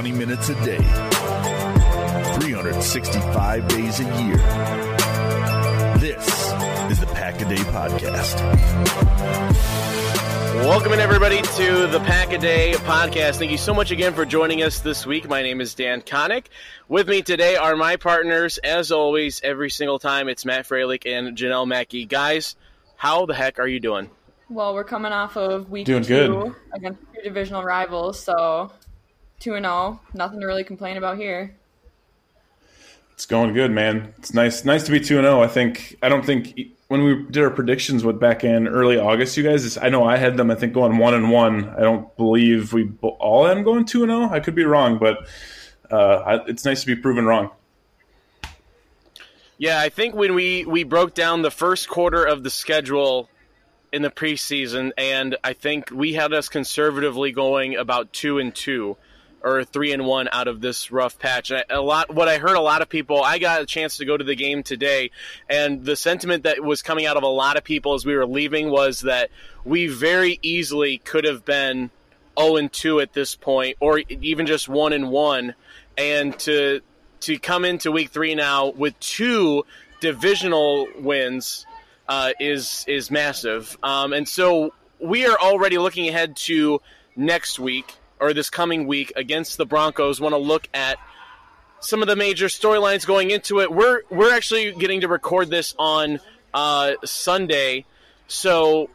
20 minutes a day, 365 days a year. This is the Pack-A-Day Podcast. Welcome in, everybody, to the Pack-A-Day Podcast. Thank you so much again for joining us this week. My name is Dan Kotnik. With me today are my partners, as always, every single time. It's Matt Froehlich and Jenelle Mackie. Guys, how the heck are you doing? Well, we're coming off of week two against two divisional rivals, so 2-0. Nothing to really complain about here. It's going good, man. It's nice to be 2-0. I don't think when we did our predictions with back in early August, you guys, I know I had them, I think, going 1-1. I don't believe we all had them going 2-0. I could be wrong, but it's nice to be proven wrong. Yeah, I think when we broke down the first quarter of the schedule in the preseason, and I think we had us conservatively going about 2-2. Or 3-1 out of this rough patch. And I got a chance to go to the game today, and the sentiment that was coming out of a lot of people as we were leaving was that we very easily could have been 0-2 at this point, or even just 1-1. And to come into week three now with two divisional wins is massive. And so we are already looking ahead to next week, or this coming week, against the Broncos. Want to look at some of the major storylines going into it. We're actually getting to record this on Sunday, so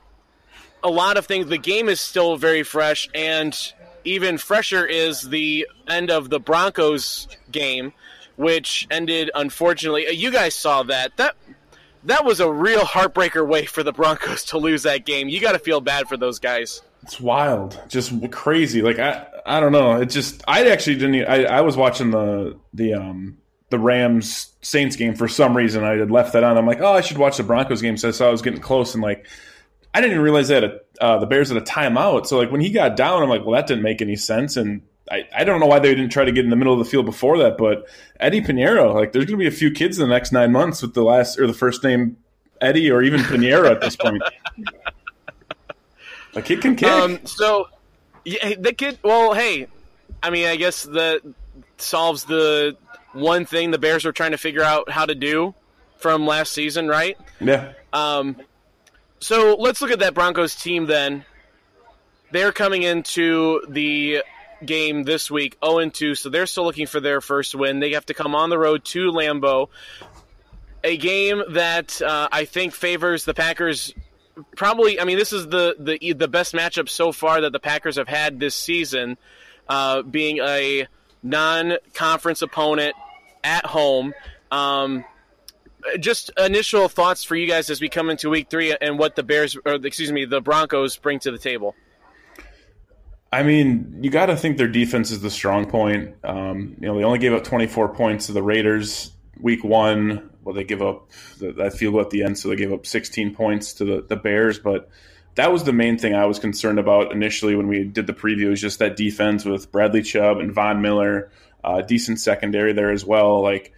a lot of things. The game is still very fresh, and even fresher is the end of the Broncos game, which ended, unfortunately. You guys saw that. That was a real heartbreaker way for the Broncos to lose that game. You got to feel bad for those guys. It's wild, just crazy. Like I don't know. It just I was watching the Rams Saints game for some reason. I had left that on. I'm like, oh, I should watch the Broncos game. So I saw I was getting close, and like I didn't even realize that the Bears had a timeout. So like when he got down, I'm like, well, that didn't make any sense. And I don't know why they didn't try to get in the middle of the field before that. But Eddie Pinheiro, like there's gonna be a few kids in the next 9 months with the first name Eddie or even Pinheiro at this point. A kid can kick. So, yeah, the kid. Well, hey, I mean, I guess that solves the one thing the Bears were trying to figure out how to do from last season, right? Yeah. So let's look at that Broncos team then. They're coming into the game this week 0-2, so they're still looking for their first win. They have to come on the road to Lambeau, a game that I think favors the Packers. Probably, I mean, this is the best matchup so far that the Packers have had this season, being a non-conference opponent at home. Just initial thoughts for you guys as we come into week three and what the Broncos bring to the table. I mean, you got to think their defense is the strong point. They only gave up 24 points to the Raiders week one. Well, they give up that field goal at the end, so they gave up 16 points to the Bears. But that was the main thing I was concerned about initially when we did the preview, is just that defense with Bradley Chubb and Von Miller, decent secondary there as well. Like,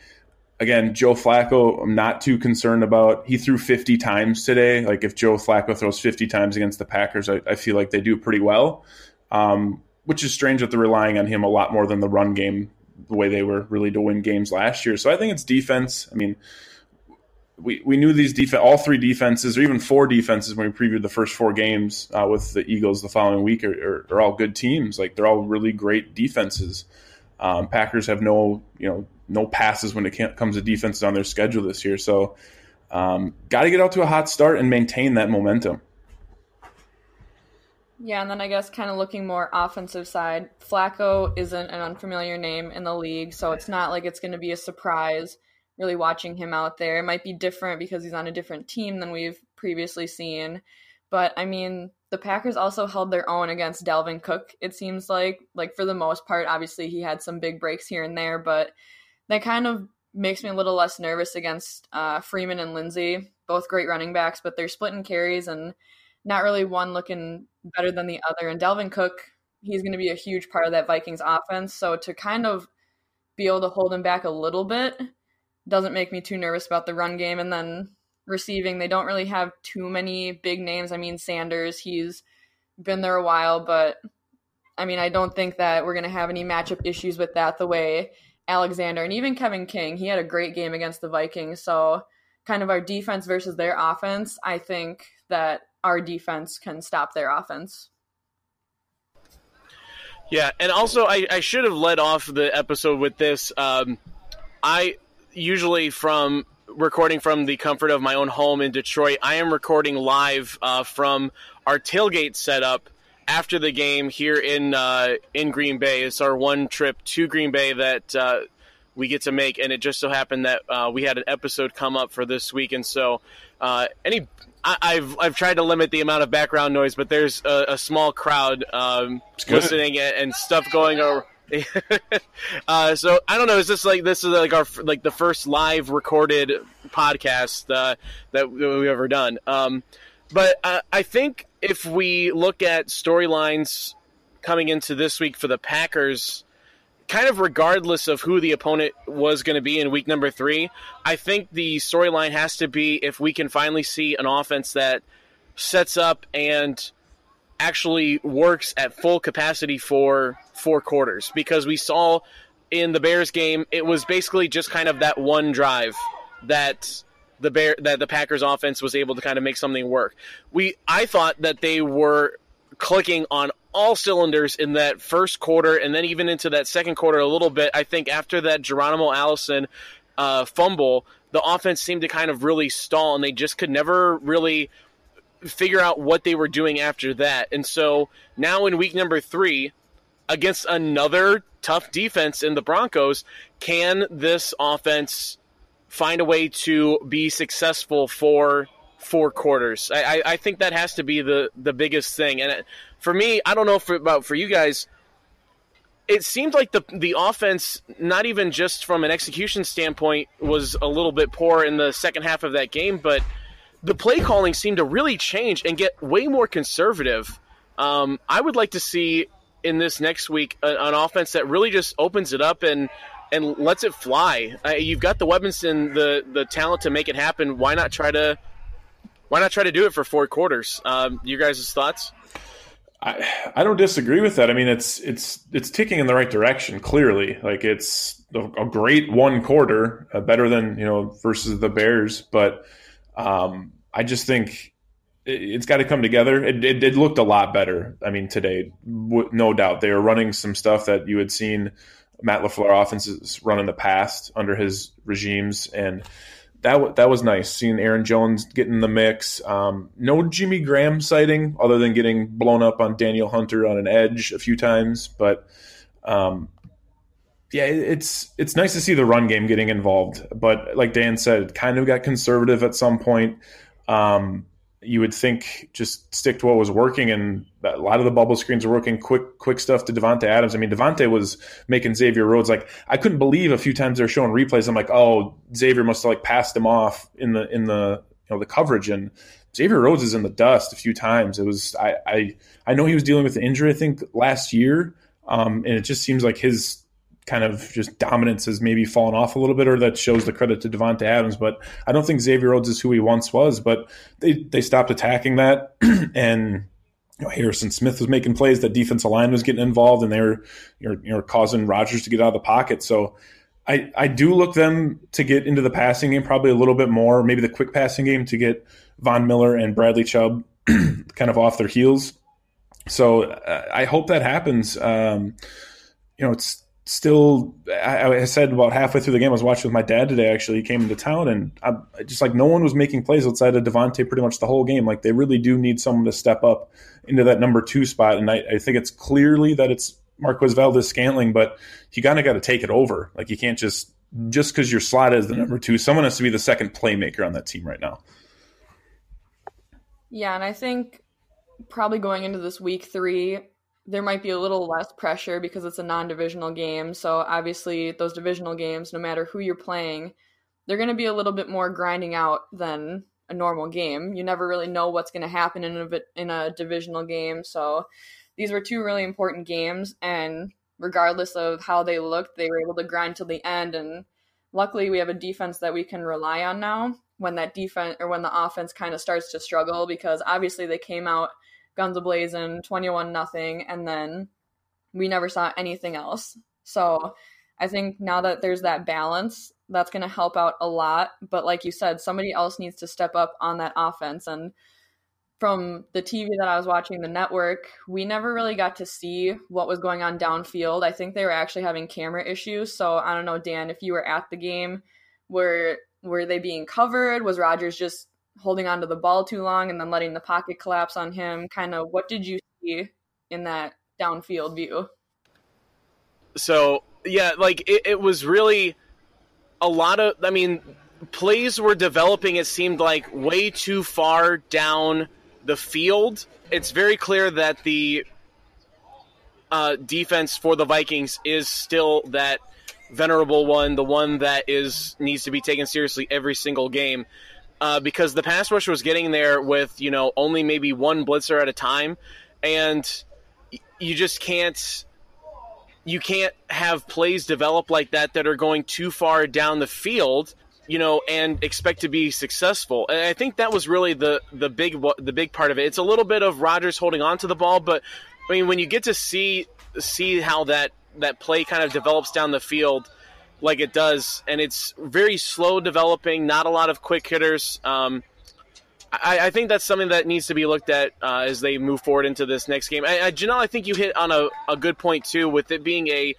again, Joe Flacco, I'm not too concerned about. He threw 50 times today. Like, if Joe Flacco throws 50 times against the Packers, I feel like they do pretty well, which is strange that they're relying on him a lot more than the run game, the way they were really to win games last year. So I think it's defense. I mean, we knew these all three defenses, or even four defenses, when we previewed the first four games with the Eagles the following week, are all good teams. Like, they're all really great defenses. Packers have no passes when it comes to defenses on their schedule this year. So got to get out to a hot start and maintain that momentum. Yeah, and then I guess kind of looking more offensive side, Flacco isn't an unfamiliar name in the league, so it's not like it's going to be a surprise really watching him out there. It might be different because he's on a different team than we've previously seen. But, I mean, the Packers also held their own against Dalvin Cook, it seems like. Like, for the most part, obviously he had some big breaks here and there, but that kind of makes me a little less nervous against Freeman and Lindsey, both great running backs, but they're splitting carries and not really one looking better than the other. And Dalvin Cook, he's going to be a huge part of that Vikings offense. So to kind of be able to hold him back a little bit doesn't make me too nervous about the run game. And then receiving, they don't really have too many big names. I mean, Sanders, he's been there a while, but I mean, I don't think that we're going to have any matchup issues with that the way Alexander and even Kevin King, he had a great game against the Vikings. So kind of our defense versus their offense, I think that our defense can stop their offense. Yeah, and also I should have led off the episode with this. I usually from recording from the comfort of my own home in Detroit, I am recording live from our tailgate setup after the game here in Green Bay. It's our one trip to Green Bay that we get to make, and it just so happened that we had an episode come up for this week, and so I've tried to limit the amount of background noise, but there's a small crowd listening and stuff going over. So I don't know. Is this like this is the first live recorded podcast that we've ever done? But I think if we look at storylines coming into this week for the Packers, kind of regardless of who the opponent was going to be in week number 3, I think the storyline has to be if we can finally see an offense that sets up and actually works at full capacity for 4 quarters, because we saw in the Bears game, it was basically just kind of that one drive that the Packers offense was able to kind of make something work. I thought that they were clicking on all cylinders in that first quarter, and then even into that second quarter a little bit. I think after that Geronimo Allison fumble, the offense seemed to kind of really stall, and they just could never really figure out what they were doing after that. And so now in week number 3, against another tough defense in the Broncos, can this offense find a way to be successful for 4 quarters? I think that has to be the biggest thing. And for me, I don't know about for you guys, it seemed like the offense, not even just from an execution standpoint, was a little bit poor in the second half of that game, but the play calling seemed to really change and get way more conservative. I would like to see in this next week an offense that really just opens it up and lets it fly. You've got the weapons and the talent to make it happen. Why not try to do it for 4 quarters? Your guys' thoughts? I don't disagree with that. I mean, it's ticking in the right direction. Clearly, like it's a great 1 quarter, better than versus the Bears. But I just think it's got to come together. It looked a lot better. I mean, today, no doubt, they were running some stuff that you had seen Matt LaFleur offenses run in the past under his regimes, and that was nice, seeing Aaron Jones get in the mix. No Jimmy Graham sighting other than getting blown up on Daniel Hunter on an edge a few times, but it's nice to see the run game getting involved. But like Dan said, it kind of got conservative at some point. You would think just stick to what was working, and a lot of the bubble screens were working, quick stuff to Davante Adams. I mean, Davante was making Xavier Rhodes. Like, I couldn't believe a few times they were showing replays. I'm like, oh, Xavier must have passed him off in the coverage, and Xavier Rhodes is in the dust a few times. It was I know he was dealing with an injury, I think, last year, and it just seems like his kind of just dominance has maybe fallen off a little bit, or that shows the credit to Davante Adams. But I don't think Xavier Rhodes is who he once was, but they stopped attacking that. And Harrison Smith was making plays, that defensive line was getting involved, and they were causing Rodgers to get out of the pocket. So I do look them to get into the passing game probably a little bit more, maybe the quick passing game, to get Von Miller and Bradley Chubb kind of off their heels. So I hope that happens. It's still, I said about halfway through the game, I was watching with my dad today, actually. He came into town, and I just, like, no one was making plays outside of Davante pretty much the whole game. Like, they really do need someone to step up into that number 2 spot, and I think it's clearly that it's Marquez Valdez-Scantling, but you kind of got to take it over. Like, you can't just because you're slotted as the number 2, someone has to be the second playmaker on that team right now. Yeah, and I think probably going into this week 3, there might be a little less pressure because it's a non-divisional game. So obviously those divisional games, no matter who you're playing, they're going to be a little bit more grinding out than a normal game. You never really know what's going to happen in a divisional game. So these were 2 really important games, and regardless of how they looked, they were able to grind till the end. And luckily we have a defense that we can rely on now when that defense, or when the offense kind of starts to struggle, because obviously they came out guns ablazing, 21-0, and then we never saw anything else. So I think now that there's that balance, that's going to help out a lot. But like you said, somebody else needs to step up on that offense. And from the TV that I was watching, the network, we never really got to see what was going on downfield. I think they were actually having camera issues. So I don't know, Dan, if you were at the game, were they being covered? Was Rodgers just holding onto the ball too long and then letting the pocket collapse on him? Kind of what did you see in that downfield view? So, yeah, like it was really a lot of, I mean, plays were developing, it seemed like, way too far down the field. It's very clear that the defense for the Vikings is still that venerable one, the one that needs to be taken seriously every single game. Because the pass rush was getting there with, you know, only maybe one blitzer at a time. And you just can't have plays develop like that are going too far down the field, you know, and expect to be successful. And I think that was really the big part of it. It's a little bit of Rodgers holding on to the ball, but I mean, when you get to see how that play kind of develops down the field like it does, and it's very slow developing, not a lot of quick hitters. I think that's something that needs to be looked at as they move forward into this next game. Jenelle, I think you hit on a good point, too, with it being an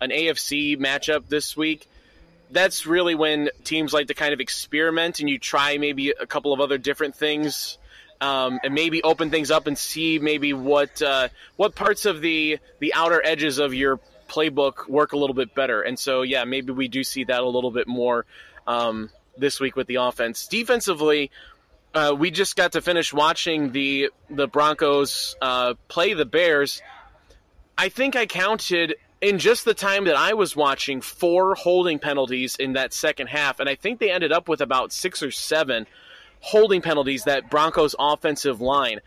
AFC matchup this week. That's really when teams like to kind of experiment and you try maybe a couple of other different things and maybe open things up and see maybe what parts of the outer edges of your playbook work a little bit better. And so, yeah, maybe we do see that a little bit more this week with the offense. Defensively, we just got to finish watching the Broncos play the Bears. I think I counted, in just the time that I was watching, 4 holding penalties in that second half, and I think they ended up with about 6 or 7 holding penalties, that Broncos offensive line.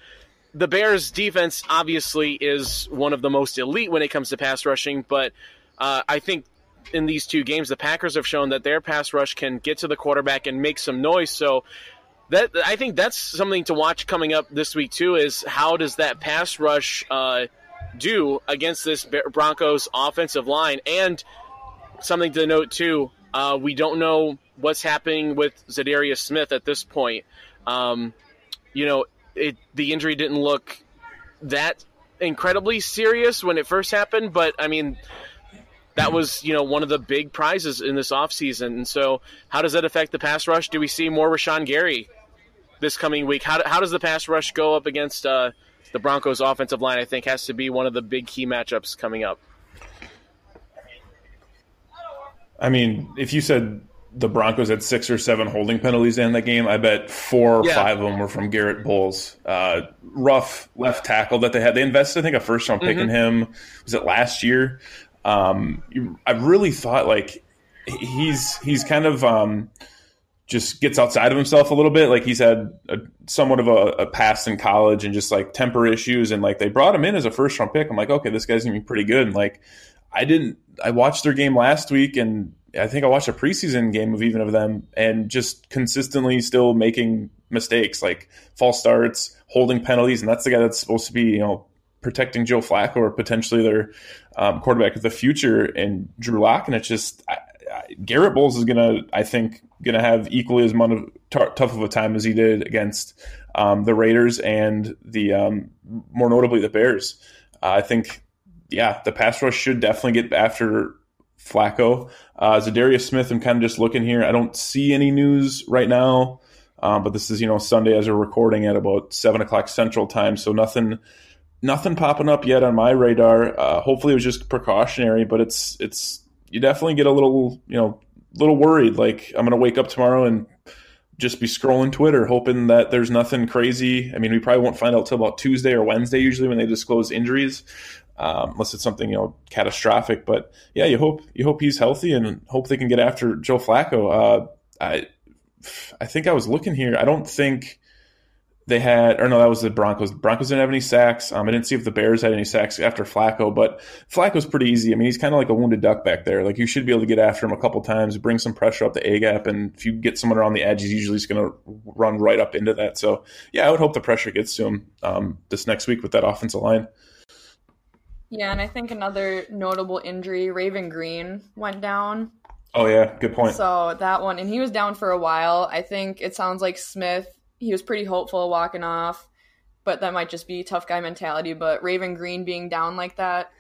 The Bears' defense obviously is one of the most elite when it comes to pass rushing, but I think in these two games, the Packers have shown that their pass rush can get to the quarterback and make some noise. So that, I think that's something to watch coming up this week too, is how does that pass rush do against this Broncos offensive line? And something to note too, we don't know what's happening with Za'darius Smith at this point. You know, the injury didn't look that incredibly serious when it first happened, but I mean, that was, you know, one of the big prizes in this offseason. And so how does that affect the pass rush? Do we see more Rashawn Gary this coming week? How does the pass rush go up against the Broncos offensive line? I think has to be one of the big key matchups coming up. I mean, if you said the Broncos had 6 or 7 holding penalties in that game, I bet 4 or 5 of them were from Garrett Bowles. Rough left tackle that they had. They invested, I think, a first-round pick in him. Was it last year? I really thought, like, he's kind of just gets outside of himself a little bit. Like, he's had somewhat of a past in college and just, like, temper issues. And, like, they brought him in as a first-round pick. I'm like, okay, this guy's going to be pretty good. And, like, I watched their game last week, and I think I watched a preseason game of them, and just consistently still making mistakes, like false starts, holding penalties. And that's the guy that's supposed to be, you know, protecting Joe Flacco or potentially their quarterback of the future, and Drew Locke. And it's just Garrett Bowles is going to have equally as tough of a time as he did against the Raiders and the more notably the Bears. I think, yeah, the pass rush should definitely get after Flacco. Za'darius Smith, I'm kind of just looking here. I don't see any news right now, but this is, you know, Sunday as we're recording at about 7 o'clock Central Time, so nothing popping up yet on my radar. Hopefully it was just precautionary, but it's you definitely get a little worried. Like, I'm going to wake up tomorrow and just be scrolling Twitter, hoping that there's nothing crazy. I mean, we probably won't find out till about Tuesday or Wednesday usually when they disclose injuries, unless it's something, you know, catastrophic. But yeah, you hope he's healthy and hope they can get after Joe Flacco. I think I was looking here. I don't think. They had, or no, that was the Broncos. The Broncos didn't have any sacks. I didn't see if the Bears had any sacks after Flacco, but Flacco's pretty easy. I mean, he's kind of like a wounded duck back there. Like, you should be able to get after him a couple times, bring some pressure up the A gap, and if you get someone around the edge, he's usually just going to run right up into that. So, yeah, I would hope the pressure gets to him this next week with that offensive line. Yeah, and I think another notable injury, Raven Green went down. Oh, yeah. Good point. So that one. And he was down for a while. I think it sounds like Smith, he was pretty hopeful walking off, but that might just be tough guy mentality. But Raven Green being down like that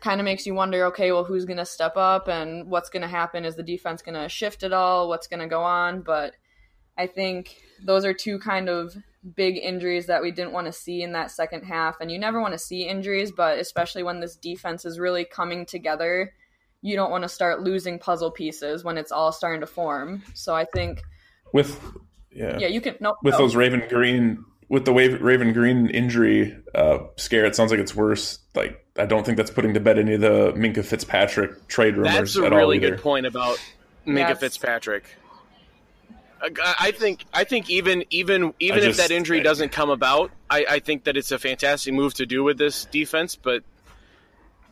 kind of makes you wonder, okay, well, who's going to step up and what's going to happen? Is the defense going to shift at all? What's going to go on? But I think those are two kind of big injuries that we didn't want to see in that second half. And you never want to see injuries, but especially when this defense is really coming together, you don't want to start losing puzzle pieces when it's all starting to form. So I think with Raven Green injury scare, it sounds like it's worse. Like, I don't think that's putting to bed any of the Minka Fitzpatrick trade rumors at all. That's a really good point about Minka Fitzpatrick. I think even if that injury doesn't come about, I think that it's a fantastic move to do with this defense. But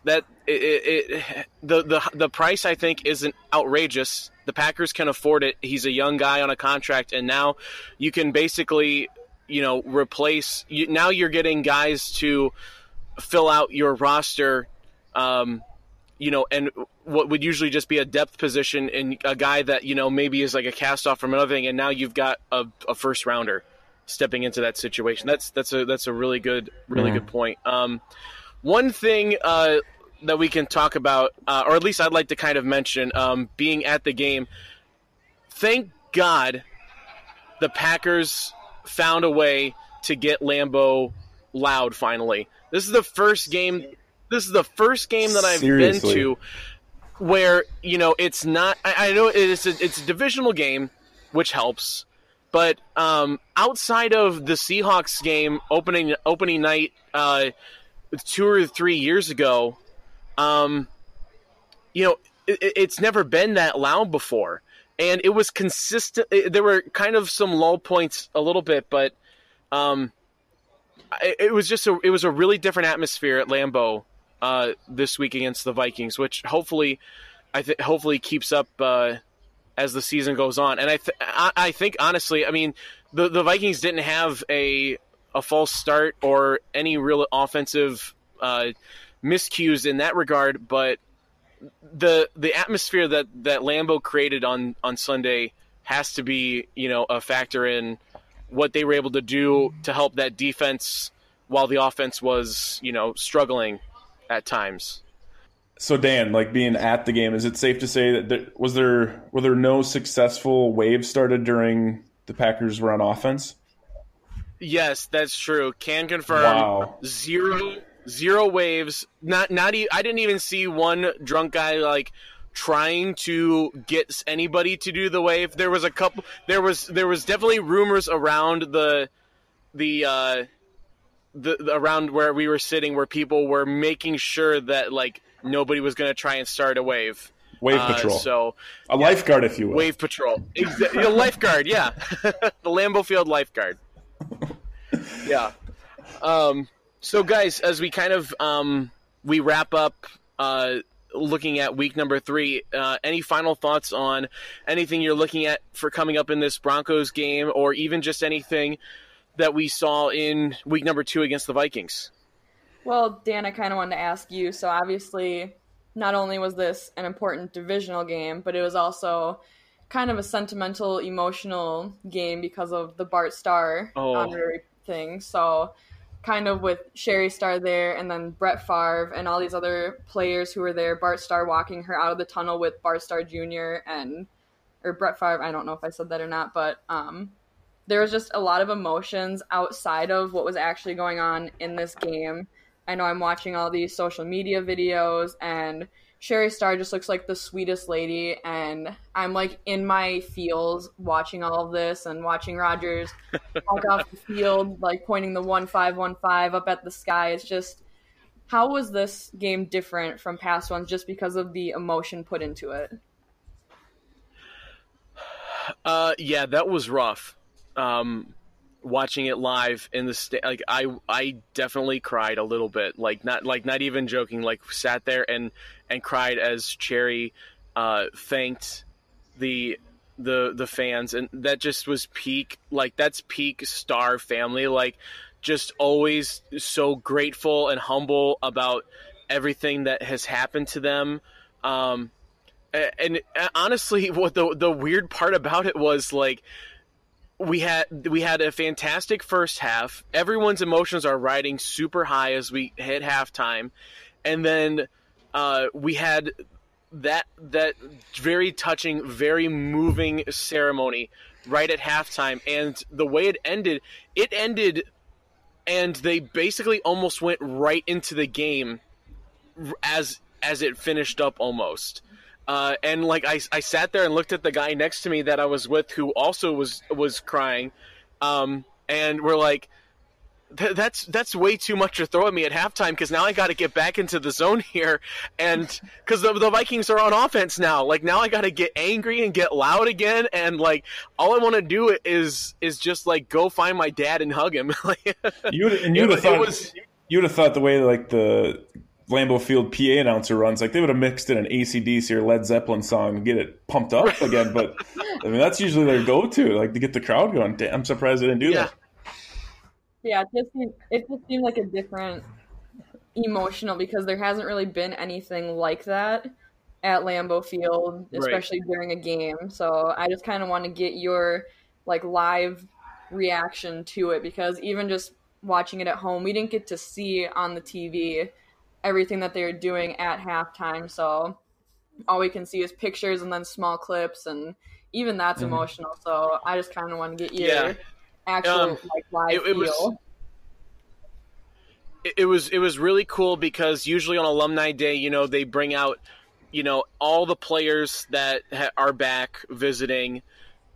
that the price, I think, isn't outrageous. The Packers can afford it. He's a young guy on a contract, and now you can basically replace. Now you're getting guys to fill out your roster. And what would usually just be a depth position and a guy that, maybe is like a cast off from another thing. And now you've got a first rounder stepping into that situation. That's a really good point. One thing that we can talk about, or at least I'd like to kind of mention, being at the game, thank God the Packers found a way to get Lambeau loud. Finally, this is the first game that I've been to where, it's not – I know it's a divisional game, which helps. But outside of the Seahawks game opening night 2 or 3 years ago, it's never been that loud before. And it was consistent. There were kind of some lull points a little bit, but it was a really different atmosphere at Lambeau this week against the Vikings, which hopefully keeps up as the season goes on. And I think, honestly, I mean, the Vikings didn't have a false start or any real offensive miscues in that regard, but the atmosphere that Lambeau created on Sunday has to be, a factor in what they were able to do to help that defense while the offense was, struggling at times. So Dan, like, being at the game, is it safe to say that were there no successful waves started during the Packers were on offense? Yes, that's true. Can confirm. Wow. Zero waves. I didn't even see one drunk guy like trying to get anybody to do the wave. There was a couple. There was definitely rumors around the around where we were sitting, where people were making sure that like nobody was going to try and start a wave. Wave patrol. So a lifeguard, if you will. Wave patrol. A lifeguard. Yeah, the Lambeau Field lifeguard. Yeah. So, guys, as we kind of we wrap up looking at week number 3, any final thoughts on anything you're looking at for coming up in this Broncos game, or even just anything that we saw in week number 2 against the Vikings? Well, Dan, I kind of wanted to ask you. So, obviously, not only was this an important divisional game, but it was also kind of a sentimental, emotional game because of the Bart Starr honorary thing. So, kind of with Sherry Starr there and then Brett Favre and all these other players who were there, Bart Starr walking her out of the tunnel with Bart Starr Jr. or Brett Favre, I don't know if I said that or not, but there was just a lot of emotions outside of what was actually going on in this game. I know I'm watching all these social media videos, and Sherry Starr just looks like the sweetest lady, and I'm like in my feels watching all of this and watching Rodgers walk off the field, like pointing the 1515 up at the sky. It's just, how was this game different from past ones just because of the emotion put into it? Yeah, that was rough. Watching it live in the like, I definitely cried a little bit, not even joking, sat there and cried as Cherry thanked the fans, and that just was peak. That's peak Star family, just always so grateful and humble about everything that has happened to them. And honestly, what the weird part about it was, like, we had a fantastic first half. Everyone's emotions are riding super high as we hit halftime. And then we had that very touching, very moving ceremony right at halftime. And the way it ended, and they basically almost went right into the game as it finished up almost. And like I sat there and looked at the guy next to me that I was with, who also was crying, and we're like, that's way too much to throw at me at halftime, because now I got to get back into the zone here, and because the Vikings are on offense now. Like, now I got to get angry and get loud again, and like all I want to do is just like go find my dad and hug him. You would have thought the way like the Lambeau Field PA announcer runs, like they would have mixed in an AC/DC or Led Zeppelin song and get it pumped up again. But I mean, that's usually their go-to, like to get the crowd going. I'm surprised they didn't do that. Yeah, it just seemed like a different emotional, because there hasn't really been anything like that at Lambeau Field, especially during a game. So I just kind of want to get your like live reaction to it, because even just watching it at home, we didn't get to see on the TV everything that they were doing at halftime. So all we can see is pictures and then small clips, and even that's emotional. So I just kind of want to get your actual live feel. It was really cool, because usually on Alumni Day, you know, they bring out, you know, all the players that are back visiting,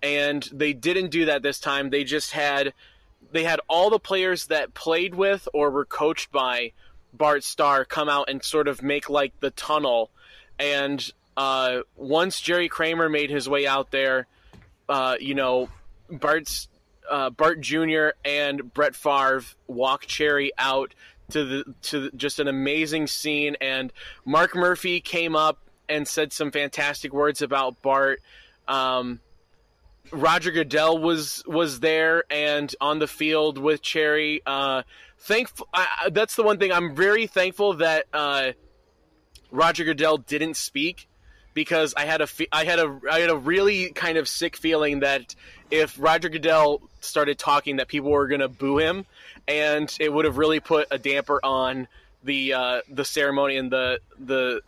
and they didn't do that this time. They just had all the players that played with or were coached by Bart Starr come out and sort of make like the tunnel. And once Jerry Kramer made his way out there, you know, Bart Jr. and Brett Favre walked Cherry out to just an amazing scene. And Mark Murphy came up and said some fantastic words about Bart. Roger Goodell was there and on the field with Cherry. That's the one thing I'm very thankful that Roger Goodell didn't speak, because I had a really kind of sick feeling that if Roger Goodell started talking, that people were going to boo him, and it would have really put a damper on the ceremony and the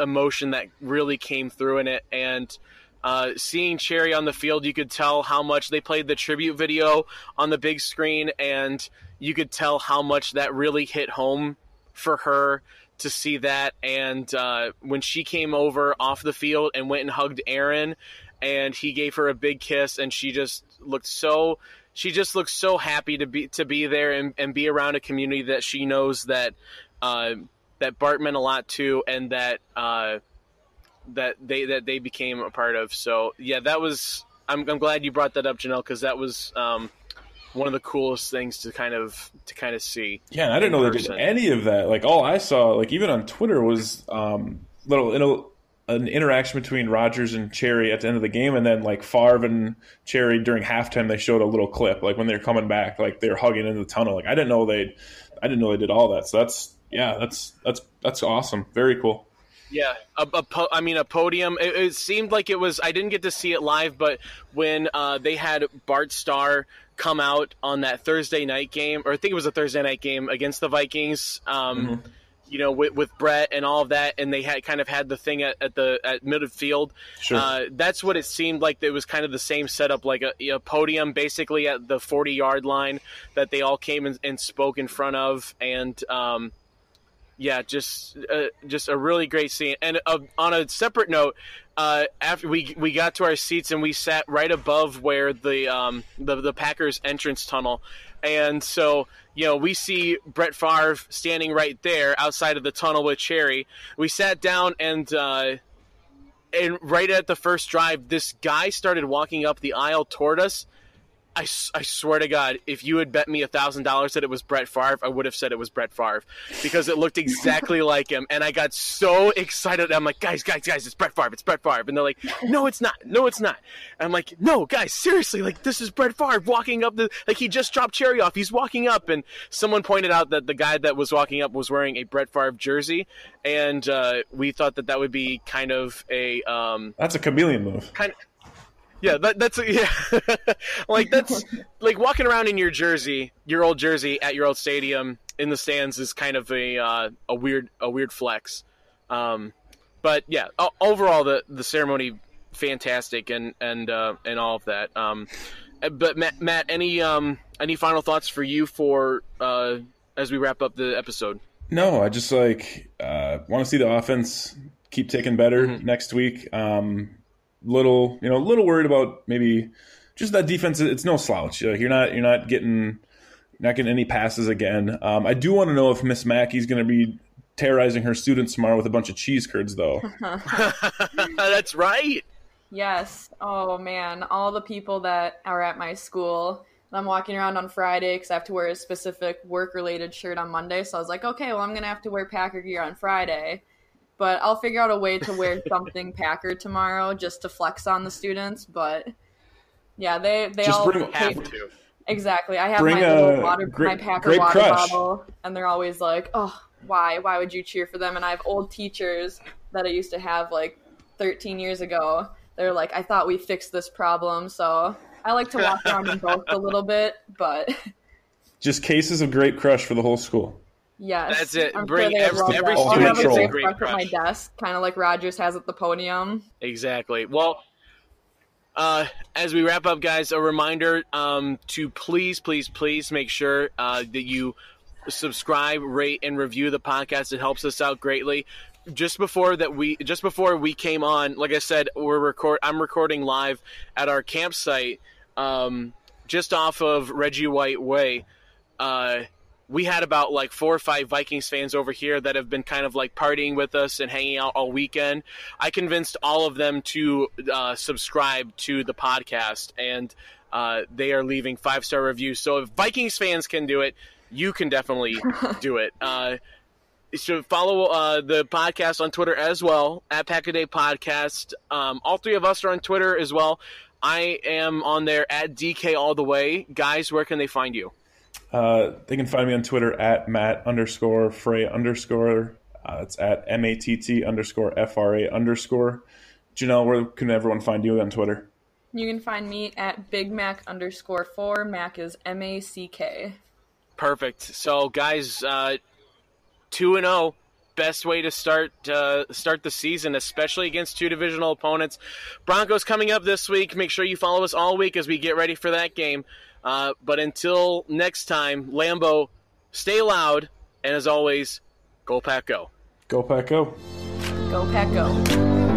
emotion that really came through in it. And seeing Cherry on the field, you could tell how much they played the tribute video on the big screen, and you could tell how much that really hit home for her to see that. And when she came over off the field and went and hugged Aaron, and he gave her a big kiss, and she just looked so happy to be there and be around a community that she knows that Bart meant a lot to, and that they became a part of. So yeah, that was, I'm glad you brought that up, Jenelle, because that was one of the coolest things to kind of see. Yeah, and I didn't know they did any of that. Like, all I saw, like even on Twitter, was an interaction between Rodgers and Cherry at the end of the game, and then like Favre and Cherry during halftime, they showed a little clip like when they're coming back, like they're hugging into the tunnel. Like I didn't know they did all that. So that's awesome. Very cool. Yeah, a podium. It seemed like it was – I didn't get to see it live, but when they had Bart Starr come out on that Thursday night game, or I think it was a Thursday night game against the Vikings, you know, with Brett and all of that, and they had kind of had the thing at midfield. Sure. That's what it seemed like. It was kind of the same setup, like a podium basically at the 40-yard line that they all came and spoke in front of, and yeah, just a really great scene. And on a separate note, after we got to our seats and we sat right above where the Packers entrance tunnel, and so you know we see Brett Favre standing right there outside of the tunnel with Cherry. We sat down and right at the first drive, this guy started walking up the aisle toward us, I swear to God, if you had bet me $1,000 that it was Brett Favre, I would have said it was Brett Favre because it looked exactly like him. And I got so excited. I'm like, guys, it's Brett Favre. It's Brett Favre. And they're like, no, it's not. And I'm like, no, guys, seriously, like this is Brett Favre walking up like he just dropped Cherry off. He's walking up. And someone pointed out that the guy that was walking up was wearing a Brett Favre jersey. And we thought that would be kind of a, that's a chameleon move. Yeah, that's like that's like walking around in your jersey, your old jersey at your old stadium in the stands is kind of a weird flex, but yeah, overall the ceremony fantastic and all of that. But Matt, any final thoughts for you for as we wrap up the episode? No, I just want to see the offense keep taking better next week. Little worried about maybe just that defense. It's no slouch. You're not getting any passes again. I do want to know if Miss Mackie's going to be terrorizing her students tomorrow with a bunch of cheese curds, though. That's right. Yes. Oh man, all the people that are at my school. I'm walking around on Friday because I have to wear a specific work-related shirt on Monday. So I was like, okay, well, I'm going to have to wear Packer gear on Friday. But I'll figure out a way to wear something Packer tomorrow just to flex on the students. But yeah, they just all have to. Exactly. I have my Packer water bottle, and they're always like, "Oh, why would you cheer for them?" And I have old teachers that I used to have like 13 years ago. They're like, "I thought we fixed this problem." So I like to walk around in both a little bit, but just cases of Grape Crush for the whole school. Yes. That's it. I'm Bring sure every student gets a Grape Crush at my desk, kind of like Rodgers has at the podium. Exactly. Well, as we wrap up, guys, a reminder to please make sure that you subscribe, rate, and review the podcast. It helps us out greatly. Just before we came on, like I said, I'm recording live at our campsite, just off of Reggie White Way. We had about like 4 or 5 Vikings fans over here that have been kind of like partying with us and hanging out all weekend. I convinced all of them to subscribe to the podcast, and they are leaving 5-star reviews. So if Vikings fans can do it, you can definitely do it. So follow the podcast on Twitter as well, at Pack-A-Day Podcast. All 3 of us are on Twitter as well. I am on there at DK all the way. Guys, where can they find you? They can find me on Twitter at Matt_Frey_ it's at MATT_FRA_ Jenelle, where can everyone find you on Twitter? You can find me at BigMac_4. Mac is MACK. Perfect. So guys, 2-0, best way to start the season, especially against 2 divisional opponents. Broncos coming up this week. Make sure you follow us all week as we get ready for that game. But until next time, Lambeau, stay loud, and as always, go Pack Go. Go Pack Go. Go Pack Go.